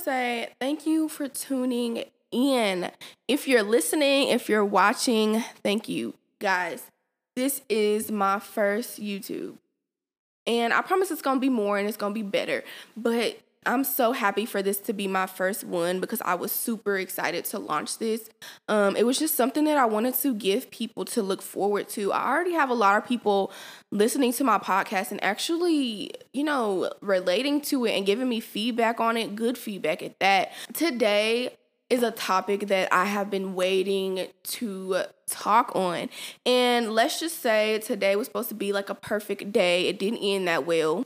to say thank you for tuning in. If you're listening, if you're watching, thank you, guys. This is my first YouTube. And I promise it's going to be more and it's going to be better. But I'm so happy for this to be my first one because I was super excited to launch this. It was just something that I wanted to give people to look forward to. I already have a lot of people listening to my podcast and actually, you know, relating to it and giving me feedback on it. Good feedback at that. Today is a topic that I have been waiting to talk on. And let's just say today was supposed to be like a perfect day. It didn't end that well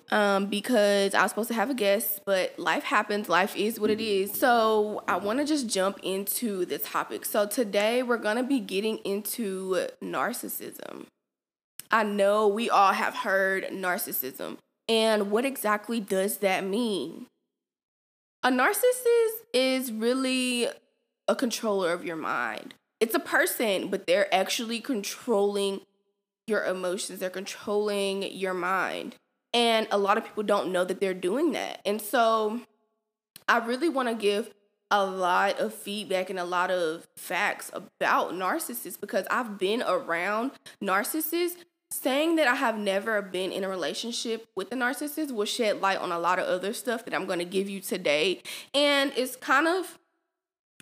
because I was supposed to have a guest, but life happens. Life is what it is. So I want to just jump into the topic. So today we're going to be getting into narcissism. I know we all have heard narcissism. And what exactly does that mean? A narcissist is really a controller of your mind. It's a person, but they're actually controlling your emotions. They're controlling your mind. And a lot of people don't know that they're doing that. And so I really want to give a lot of feedback and a lot of facts about narcissists because I've been around narcissists. Saying that I have never been in a relationship with a narcissist will shed light on a lot of other stuff that I'm going to give you today. And it's kind of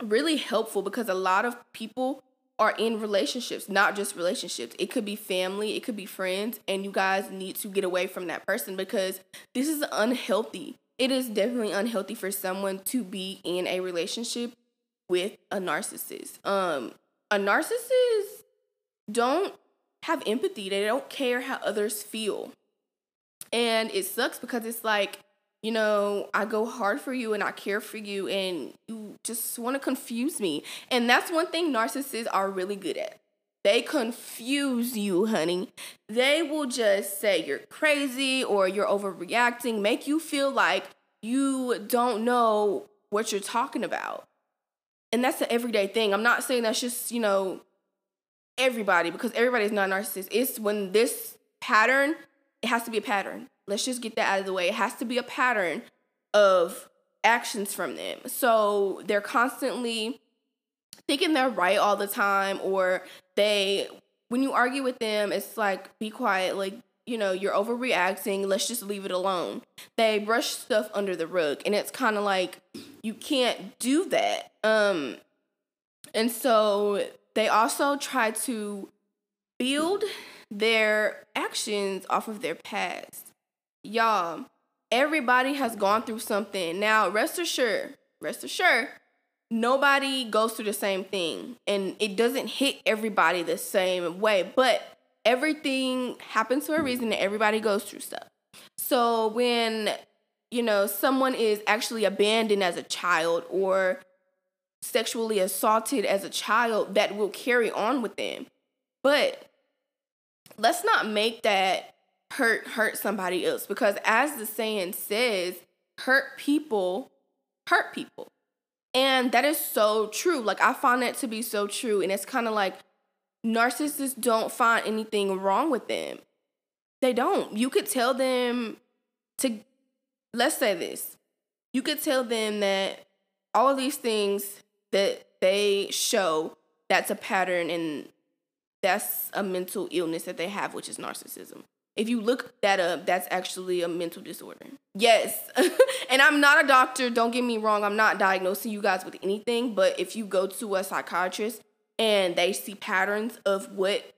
really helpful because a lot of people are in relationships, not just relationships. It could be family, it could be friends, and you guys need to get away from that person because this is unhealthy. It is definitely unhealthy for someone to be in a relationship with a narcissist. A narcissist don't have empathy. They don't care how others feel. And it sucks because it's like, you know, I go hard for you and I care for you and you just want to confuse me. And that's one thing narcissists are really good at. They confuse you, honey. They will just say you're crazy or you're overreacting, make you feel like you don't know what you're talking about. And that's the everyday thing. I'm not saying that's just, you know, everybody, because everybody's not a narcissist. It's when this pattern, it has to be a pattern. Let's just get that out of the way. It has to be a pattern of actions from them. So they're constantly thinking they're right all the time, or they, when you argue with them, it's like, be quiet, like, you know, you're overreacting. Let's just leave it alone. They brush stuff under the rug, and it's kind of like, you can't do that. And so they also try to build their actions off of their past. Y'all, everybody has gone through something. Now, rest assured, nobody goes through the same thing. And it doesn't hit everybody the same way. But everything happens for a reason and everybody goes through stuff. So when, you know, someone is actually abandoned as a child or sexually assaulted as a child, that will carry on with them. But let's not make that hurt somebody else, because as the saying says, hurt people. And that is so true. Like, I find that to be so true. And it's kind of like narcissists don't find anything wrong with them. They don't. You could tell them to, let's say this. You could tell them that all of these things that they show, that's a pattern and that's a mental illness that they have, which is narcissism. If you look that up, that's actually a mental disorder. Yes. And I'm not a doctor. Don't get me wrong. I'm not diagnosing you guys with anything. But if you go to a psychiatrist and they see patterns of what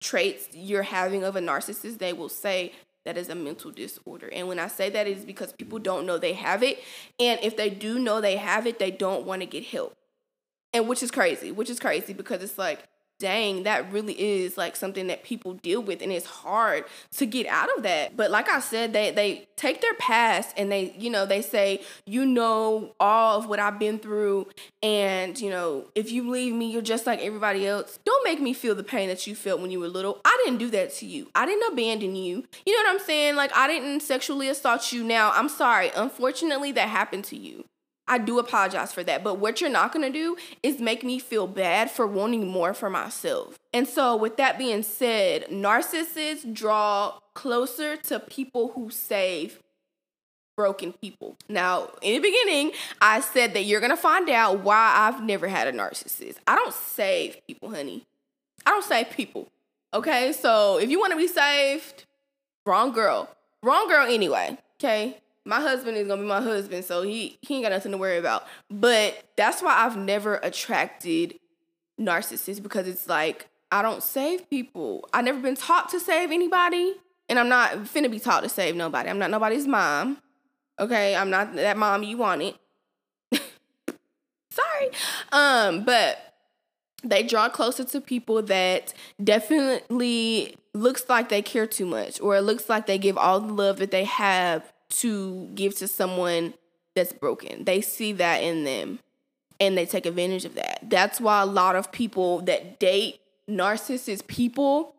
traits you're having of a narcissist, they will say that is a mental disorder. And when I say that, it's because people don't know they have it. And if they do know they have it, they don't want to get help. And which is crazy because it's like, dang, that really is like something that people deal with. And it's hard to get out of that. But like I said, they take their past and they, you know, they say, you know, all of what I've been through. And, you know, if you leave me, you're just like everybody else. Don't make me feel the pain that you felt when you were little. I didn't do that to you. I didn't abandon you. You know what I'm saying? Like, I didn't sexually assault you. Now, I'm sorry. Unfortunately, that happened to you. I do apologize for that. But what you're not going to do is make me feel bad for wanting more for myself. And so with that being said, narcissists draw closer to people who save broken people. Now, in the beginning, I said that you're going to find out why I've never had a narcissist. I don't save people, honey. I don't save people. Okay? So if you want to be saved, wrong girl. Wrong girl anyway. Okay? My husband is going to be my husband, so he ain't got nothing to worry about. But that's why I've never attracted narcissists, because it's like, I don't save people. I've never been taught to save anybody, and I'm not finna be taught to save nobody. I'm not nobody's mom, okay? I'm not that mom you wanted. Sorry. But they draw closer to people that definitely looks like they care too much, or it looks like they give all the love that they have to give to someone that's broken. They see that in them, and they take advantage of that. That's why a lot of people that date narcissist people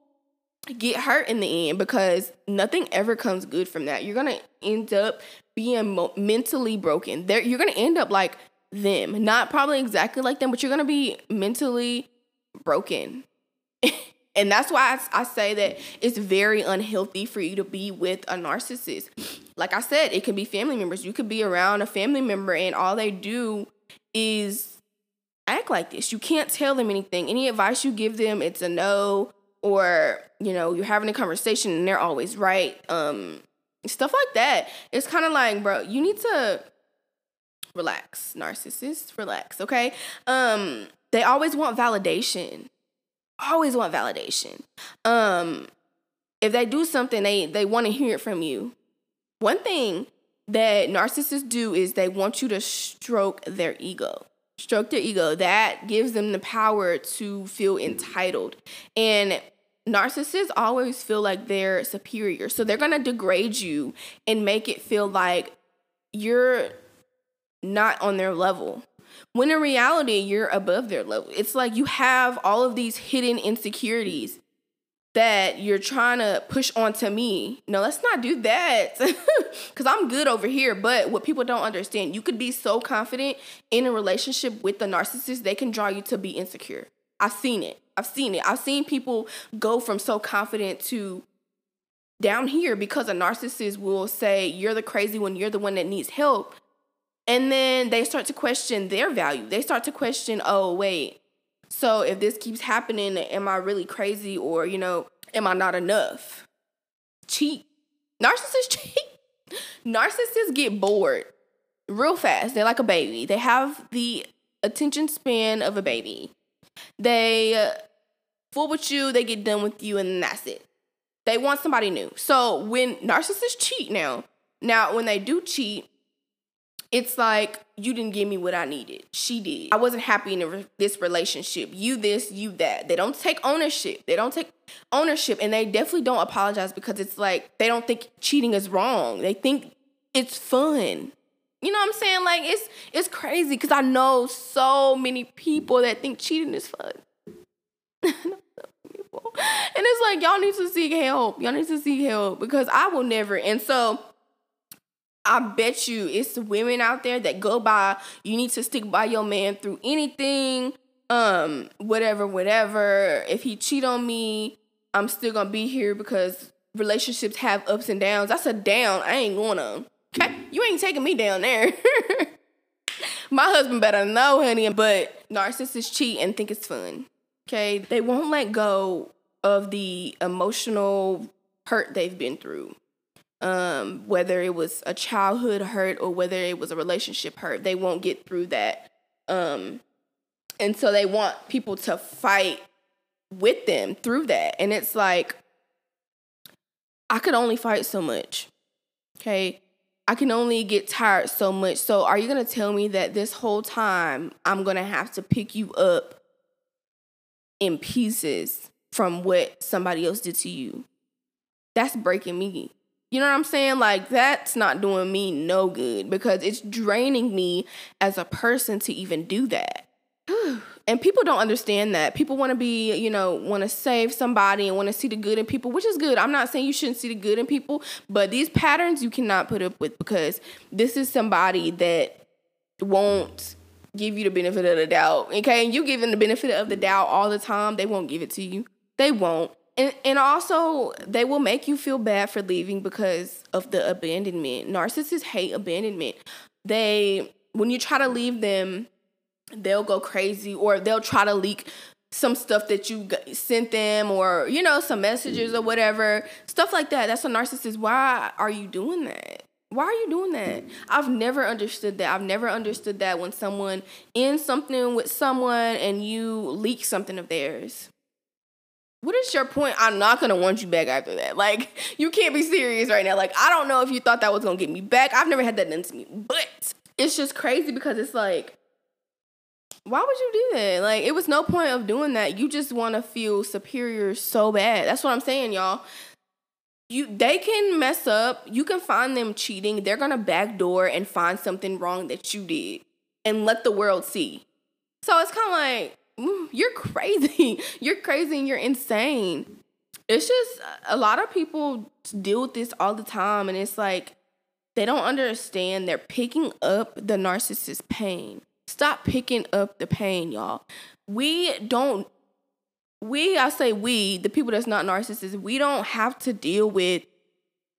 get hurt in the end, because nothing ever comes good from that. You're going to end up being mentally broken. You're going to end up like them. Not probably exactly like them, but you're going to be mentally broken. And that's why I say that it's very unhealthy for you to be with a narcissist. Like I said, it can be family members. You could be around a family member and all they do is act like this. You can't tell them anything. Any advice you give them, it's a no, or, you know, you're having a conversation and they're always right. Stuff like that. It's kind of like, bro, you need to relax, narcissists. Relax, okay? They always want validation. Always want validation. If they do something, they want to hear it from you. One thing that narcissists do is they want you to stroke their ego. Stroke their ego. That gives them the power to feel entitled. And narcissists always feel like they're superior. So they're going to degrade you and make it feel like you're not on their level, when in reality, you're above their level. It's like you have all of these hidden insecurities that you're trying to push onto me. No, let's not do that, because I'm good over here. But what people don't understand, you could be so confident in a relationship with the narcissist, they can draw you to be insecure. I've seen it. I've seen people go from so confident to down here, because a narcissist will say, you're the crazy one, you're the one that needs help. And then they start to question their value. They start to question, oh, wait, so if this keeps happening, am I really crazy, or, you know, am I not enough? Cheat. Narcissists cheat. Narcissists get bored real fast. They're like a baby. They have the attention span of a baby. They fool with you, they get done with you, and that's it. They want somebody new. So when narcissists cheat now when they do cheat, it's like, you didn't give me what I needed. She did. I wasn't happy in this relationship. You this, you that. They don't take ownership. And they definitely don't apologize, because it's like, they don't think cheating is wrong. They think it's fun. You know what I'm saying? Like, it's crazy, because I know so many people that think cheating is fun. And it's like, y'all need to seek help. Because I will never. And so I bet you it's women out there that go by, you need to stick by your man through anything, whatever. If he cheat on me, I'm still going to be here, because relationships have ups and downs. I said down. I ain't going on. Okay? You ain't taking me down there. My husband better know, honey. But narcissists cheat and think it's fun. Okay? They won't let go of the emotional hurt they've been through. Whether it was a childhood hurt or whether it was a relationship hurt, they won't get through that. And so they want people to fight with them through that. And it's like, I could only fight so much. Okay. I can only get tired so much. So are you going to tell me that this whole time I'm going to have to pick you up in pieces from what somebody else did to you? That's breaking me. You know what I'm saying? Like, that's not doing me no good, because it's draining me as a person to even do that. And people don't understand that. People want to be, you know, want to save somebody and want to see the good in people, which is good. I'm not saying you shouldn't see the good in people, but these patterns you cannot put up with, because this is somebody that won't give you the benefit of the doubt. Okay? And you give them the benefit of the doubt all the time. They won't give it to you. They won't. And also, they will make you feel bad for leaving because of the abandonment. Narcissists hate abandonment. When you try to leave them, they'll go crazy, or they'll try to leak some stuff that you sent them, or, you know, some messages or whatever. Stuff like that. That's a narcissist. Why are you doing that? Why are you doing that? I've never understood that. I've never understood that when someone ends something with someone and you leak something of theirs. What is your point? I'm not going to want you back after that. Like, you can't be serious right now. Like, I don't know if you thought that was going to get me back. I've never had that done to me. But it's just crazy because it's like, why would you do that? Like, it was no point of doing that. You just want to feel superior so bad. That's what I'm saying, y'all. They can mess up. You can find them cheating. They're going to backdoor and find something wrong that you did and let the world see. So it's kind of like, you're crazy. You're crazy and you're insane. It's just a lot of people deal with this all the time. And it's like, they don't understand. They're picking up the narcissist's pain. Stop picking up the pain, y'all. The people that's not narcissists, we don't have to deal with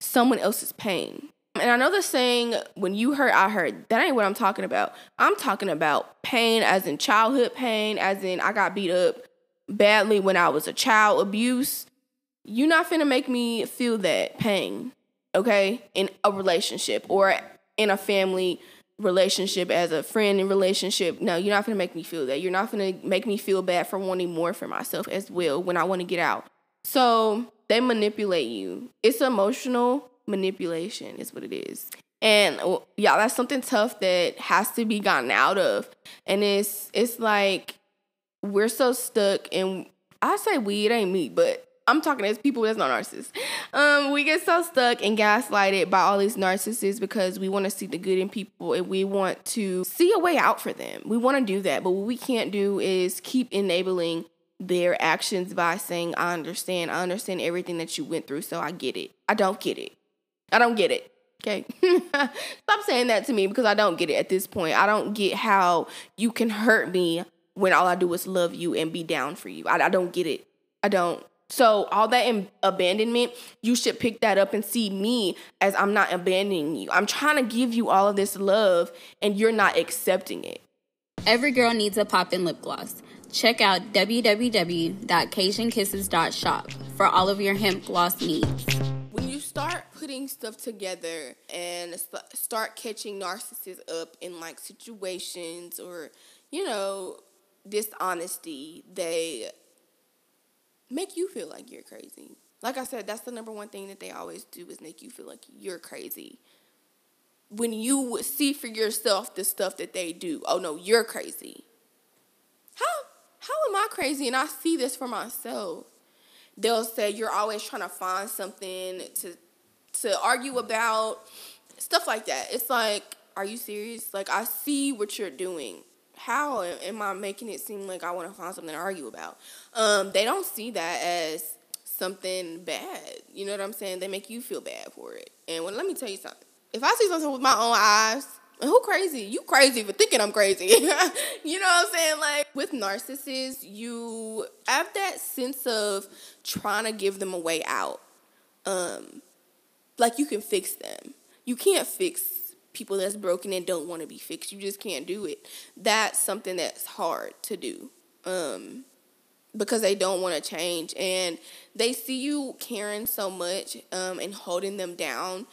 someone else's pain. And I know the saying, when you hurt, I hurt. That ain't what I'm talking about. I'm talking about pain as in childhood pain, as in I got beat up badly when I was a child, abuse. You're not finna make me feel that pain, okay, in a relationship or in a family relationship, as a friend in relationship. No, you're not finna make me feel that. You're not finna make me feel bad for wanting more for myself as well when I want to get out. So they manipulate you. It's emotional manipulation is what it is. And yeah, that's something tough that has to be gotten out of. And it's like, we're so stuck, and I say we, it ain't me, but I'm talking as people that's not narcissists. We get so stuck and gaslighted by all these narcissists because we want to see the good in people and we want to see a way out for them. We want to do that, but what we can't do is keep enabling their actions by saying, I understand everything that you went through, so I get it. I don't get it. Okay. Stop saying that to me because I don't get it at this point. I don't get how you can hurt me when all I do is love you and be down for you. I don't get it. I don't. So all that abandonment, you should pick that up and see me as I'm not abandoning you. I'm trying to give you all of this love and you're not accepting it. Every girl needs a pop-in lip gloss. Check out www.cajun kisses.shop for all of your hemp gloss needs. Start putting stuff together and start catching narcissists up in like situations or, you know, dishonesty. They make you feel like you're crazy. Like I said, that's the number one thing that they always do is make you feel like you're crazy. When you see for yourself the stuff that they do, oh no, you're crazy. How am I crazy? And I see this for myself. They'll say you're always trying to find something to argue about, stuff like that. It's like, are you serious? Like, I see what you're doing. How am I making it seem like I want to find something to argue about? They don't see that as something bad. You know what I'm saying? They make you feel bad for it. And let me tell you something. If I see something with my own eyes, who crazy? You crazy for thinking I'm crazy. You know what I'm saying? Like, with narcissists, you have that sense of trying to give them a way out. Like, you can fix them. You can't fix people that's broken and don't want to be fixed. You just can't do it. That's something that's hard to do. Because they don't want to change. And they see you caring so much and holding them down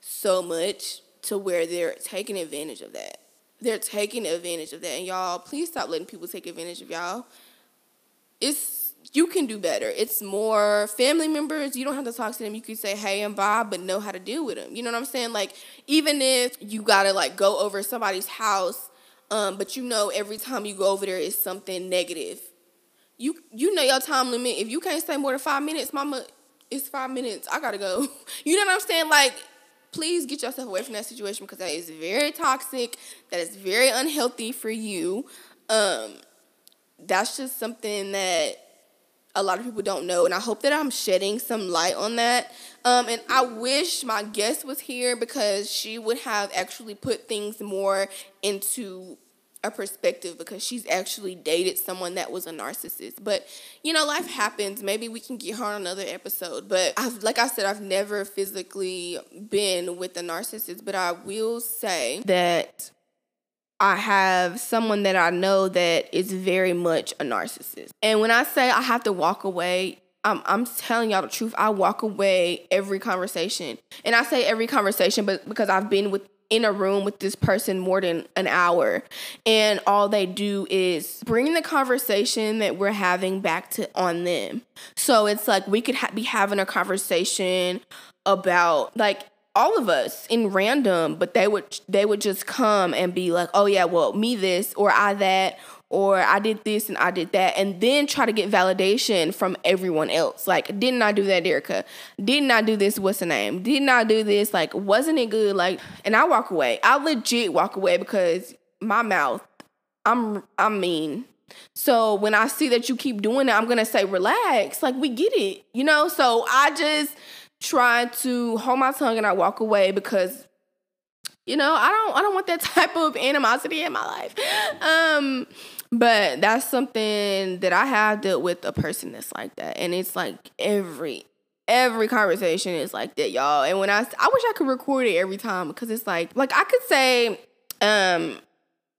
so much, to where they're taking advantage of that. And y'all, please stop letting people take advantage of y'all. You can do better. It's more family members. You don't have to talk to them. You can say, hey, I'm Bob, but know how to deal with them. You know what I'm saying? Like, even if you got to, like, go over somebody's house, but you know every time you go over there is something negative. You know your time limit. If you can't stay more than 5 minutes, mama, it's 5 minutes. I got to go. You know what I'm saying? Like, please get yourself away from that situation because that is very toxic. That is very unhealthy for you. That's just something that a lot of people don't know. And I hope that I'm shedding some light on that. And I wish my guest was here because she would have actually put things more into a perspective because she's actually dated someone that was a narcissist. But, you know, life happens. Maybe we can get her on another episode. But I've never physically been with a narcissist, but I will say that I have someone that I know that is very much a narcissist. And when I say I have to walk away, I'm telling y'all the truth. I walk away every conversation. And I say every conversation but because I've been in a room with this person more than an hour. And all they do is bring the conversation that we're having back on them. So it's like we could be having a conversation about like all of us in random, but they would just come and be like, oh yeah, well, me this or I that. Or I did this and I did that, and then try to get validation from everyone else. Like, didn't I do that, Erica? Didn't I do this? What's the name? Didn't I do this? Like, wasn't it good? Like, and I walk away. I legit walk away because my mouth, I'm mean. So when I see that you keep doing it, I'm going to say, relax. Like, we get it, you know? So I just try to hold my tongue and I walk away because, you know, I don't want that type of animosity in my life. But that's something that I have dealt with a person that's like that. And it's like every conversation is like that, y'all. And when I wish I could record it every time because it's like I could say,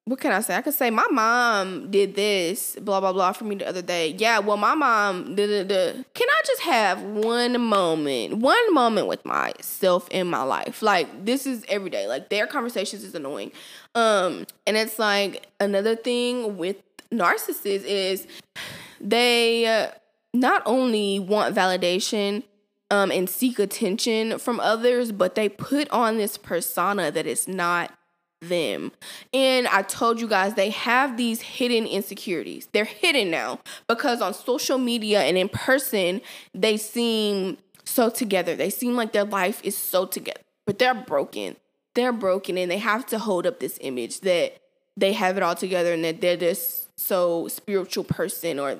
what can I say? I could say my mom did this, blah, blah, blah for me the other day. Yeah, well, my mom, da, da, da. Can I just have one moment with myself in my life? Like, this is every day. Like, their conversations is annoying. And it's like another thing with narcissists is they not only want validation and seek attention from others, but they put on this persona that is not them. And I told you guys, they have these hidden insecurities. They're hidden now because on social media and in person, they seem so together. They seem like their life is so together, but they're broken. They're broken and they have to hold up this image that they have it all together and that they're this so spiritual person or,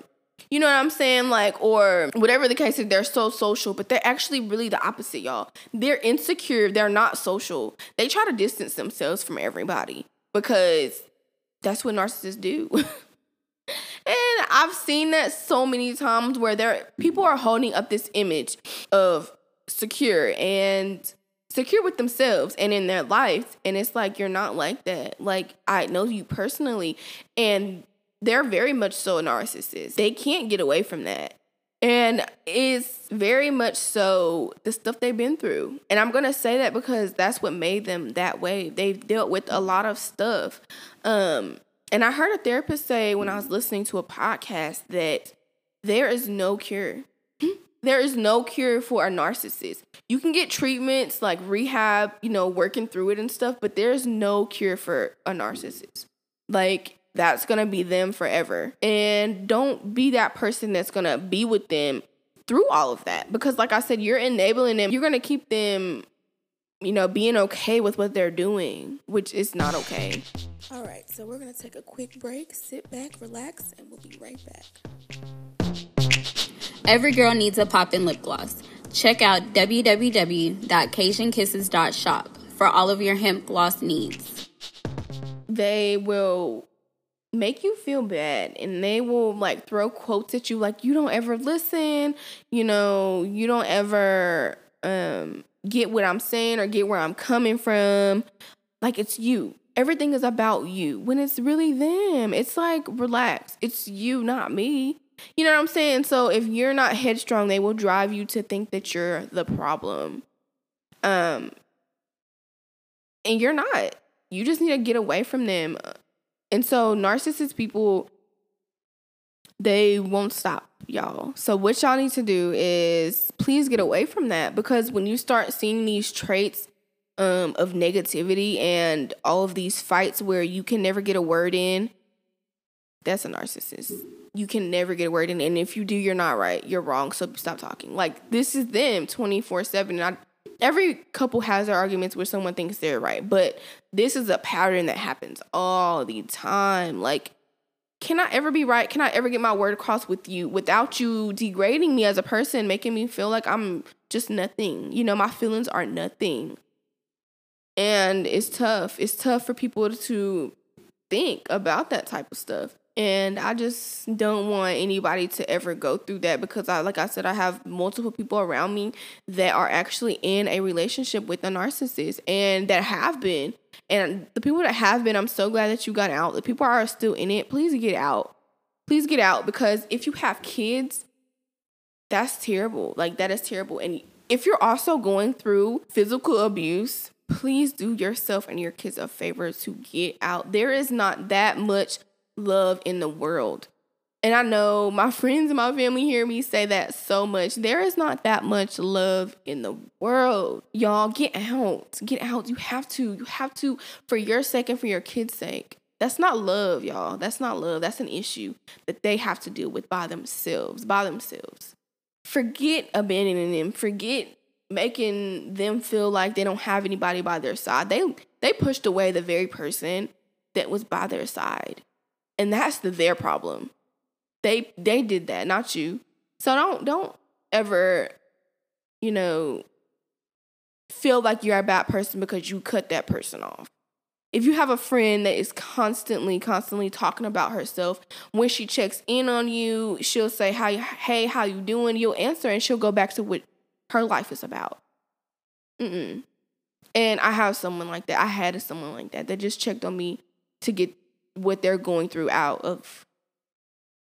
you know what I'm saying? Like, or whatever the case is, they're so social, but they're actually really the opposite, y'all. They're insecure. They're not social. They try to distance themselves from everybody because that's what narcissists do. And I've seen that so many times where people are holding up this image of secure with themselves and in their lives. And it's like, you're not like that. Like, I know you personally, and they're very much so a narcissist. They can't get away from that. And it's very much so the stuff they've been through. And I'm going to say that because that's what made them that way. They've dealt with a lot of stuff. And I heard a therapist say when I was listening to a podcast that there is no cure. There is no cure for a narcissist. You can get treatments like rehab, you know, working through it and stuff, but there's no cure for a narcissist. Like, that's going to be them forever. And don't be that person that's going to be with them through all of that. Because like I said, you're enabling them. You're going to keep them, you know, being okay with what they're doing, which is not okay. All right. So we're going to take a quick break, sit back, relax, and we'll be right back. Every girl needs a pop-in lip gloss. Check out www.cajun kisses.shop for all of your hemp gloss needs. They will make you feel bad and they will like throw quotes at you like, you don't ever listen, you know, you don't ever get what I'm saying or get where I'm coming from. Like, it's you. Everything is about you when it's really them. It's like, relax. It's you, not me. You know what I'm saying? So if you're not headstrong, they will drive you to think that you're the problem. And you're not. You just need to get away from them. And so narcissist people, they won't stop, y'all. So what y'all need to do is please get away from that, because when you start seeing these traits of negativity and all of these fights where you can never get a word in, that's a narcissist. You can never get a word in. And if you do, you're not right. You're wrong. So stop talking. Like, this is them 24/7. And every couple has their arguments where someone thinks they're right, but this is a pattern that happens all the time. Like, can I ever be right? Can I ever get my word across with you without you degrading me as a person, making me feel like I'm just nothing? You know, my feelings are nothing. And it's tough. It's tough for people to think about that type of stuff. And I just don't want anybody to ever go through that, because like I said, I have multiple people around me that are actually in a relationship with a narcissist and that have been. And the people that have been, I'm so glad that you got out. The people that are still in it, please get out. Please get out, because if you have kids, that's terrible. Like, that is terrible. And if you're also going through physical abuse, please do yourself and your kids a favor to get out. There is not that much love in the world. And I know my friends and my family hear me say that so much. There is not that much love in the world. Y'all, get out. Get out. You have to. You have to, for your sake and for your kids' sake. That's not love, y'all. That's not love. That's an issue that they have to deal with by themselves. By themselves. Forget abandoning them. Forget making them feel like they don't have anybody by their side. They pushed away the very person that was by their side. And that's their problem. They did that, not you. So don't ever, feel like you're a bad person because you cut that person off. If you have a friend that is constantly talking about herself, when she checks in on you, she'll say, "Hey, how you doing?" You'll answer, and she'll go back to what her life is about. Mm-mm. And I have someone like that. I had someone like that that just checked on me to get what they're going through out of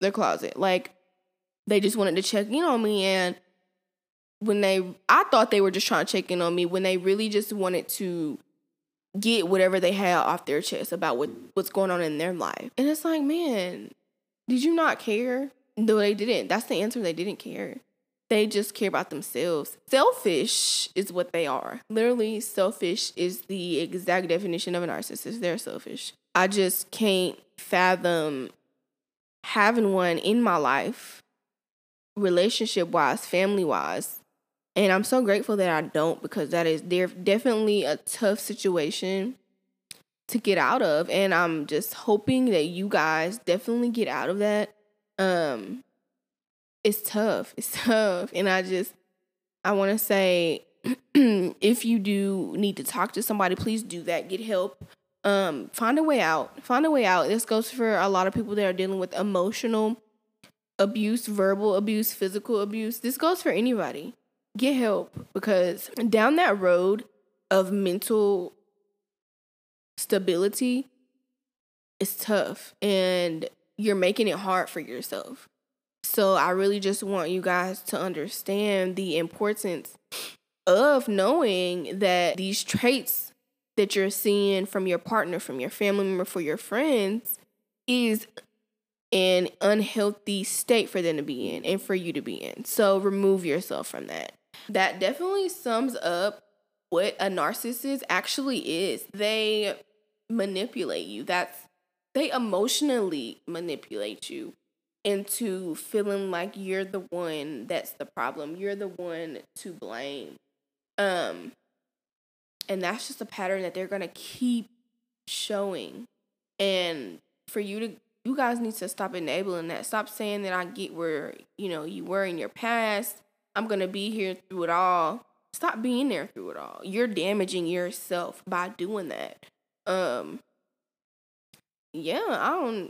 their closet. Like, they just wanted to check in on me, and I thought they were just trying to check in on me when they really just wanted to get whatever they had off their chest about what's going on in their life. And it's like, man, did you not care? No, they didn't. That's the answer. They didn't care. They just care about themselves. Selfish is what they are. Literally, selfish is the exact definition of a narcissist. They're selfish. I just can't fathom having one in my life, relationship-wise, family-wise. And I'm so grateful that I don't, because that is definitely a tough situation to get out of. And I'm just hoping that you guys definitely get out of that. It's tough. It's tough. And I want to say, if you do need to talk to somebody, please do that. Get help. Find a way out. Find a way out. This goes for a lot of people that are dealing with emotional abuse, verbal abuse, physical abuse. This goes for anybody. Get help, because down that road of mental stability is tough, and you're making it hard for yourself. So I really just want you guys to understand the importance of knowing that these traits that you're seeing from your partner, from your family member, for your friends, is an unhealthy state for them to be in and for you to be in. So remove yourself from that. That definitely sums up what a narcissist actually is. They manipulate you. They emotionally manipulate you into feeling like you're the one that's the problem. You're the one to blame. And that's just a pattern that they're going to keep showing. And for you guys need to stop enabling that. Stop saying that I get where, you were in your past. I'm going to be here through it all. Stop being there through it all. You're damaging yourself by doing that. Yeah, I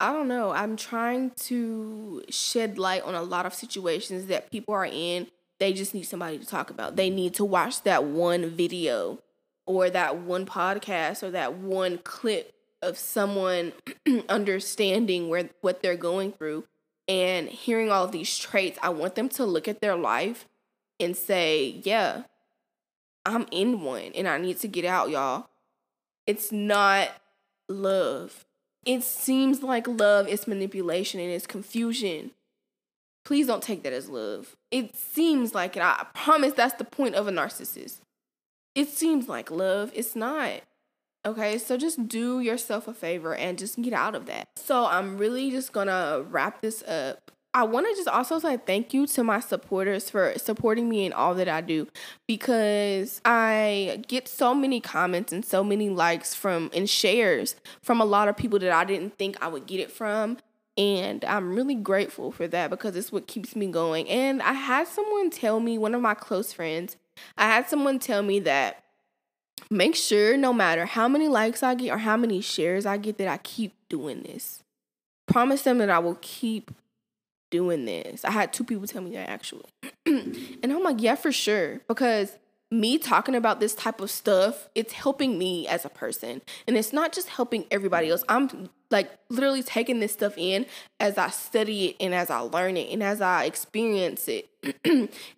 don't know. I'm trying to shed light on a lot of situations that people are in. They just need somebody to talk about. They need to watch that one video or that one podcast or that one clip of someone understanding what they're going through and hearing all of these traits. I want them to look at their life and say, yeah, I'm in one and I need to get out, y'all. It's not love. It seems like love is manipulation and it's confusion. Please don't take that as love. It seems like it. I promise that's the point of a narcissist. It seems like love. It's not. Okay, so just do yourself a favor and just get out of that. So I'm really just going to wrap this up. I want to just also say thank you to my supporters for supporting me in all that I do, because I get so many comments and so many likes and shares from a lot of people that I didn't think I would get it from. And I'm really grateful for that, because it's what keeps me going. And I had someone tell me, one of my close friends, I had someone tell me that make sure no matter how many likes I get or how many shares I get that I keep doing this. Promise them that I will keep doing this. I had two people tell me that actually. And I'm like, yeah, for sure. Because me talking about this type of stuff, it's helping me as a person. And it's not just helping everybody else. I'm like literally taking this stuff in as I study it and as I learn it and as I experience it,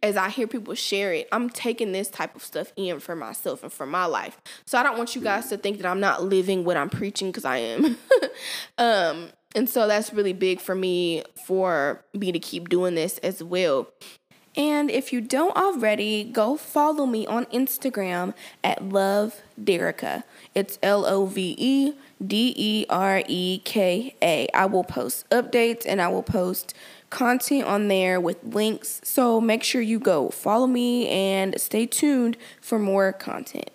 as I hear people share it. I'm taking this type of stuff in for myself and for my life. So I don't want you guys to think that I'm not living what I'm preaching, because I am. And so that's really big for me to keep doing this as well. And if you don't already, go follow me on Instagram at LoveDereka. It's LoveDereka. I will post updates and I will post content on there with links. So make sure you go follow me and stay tuned for more content.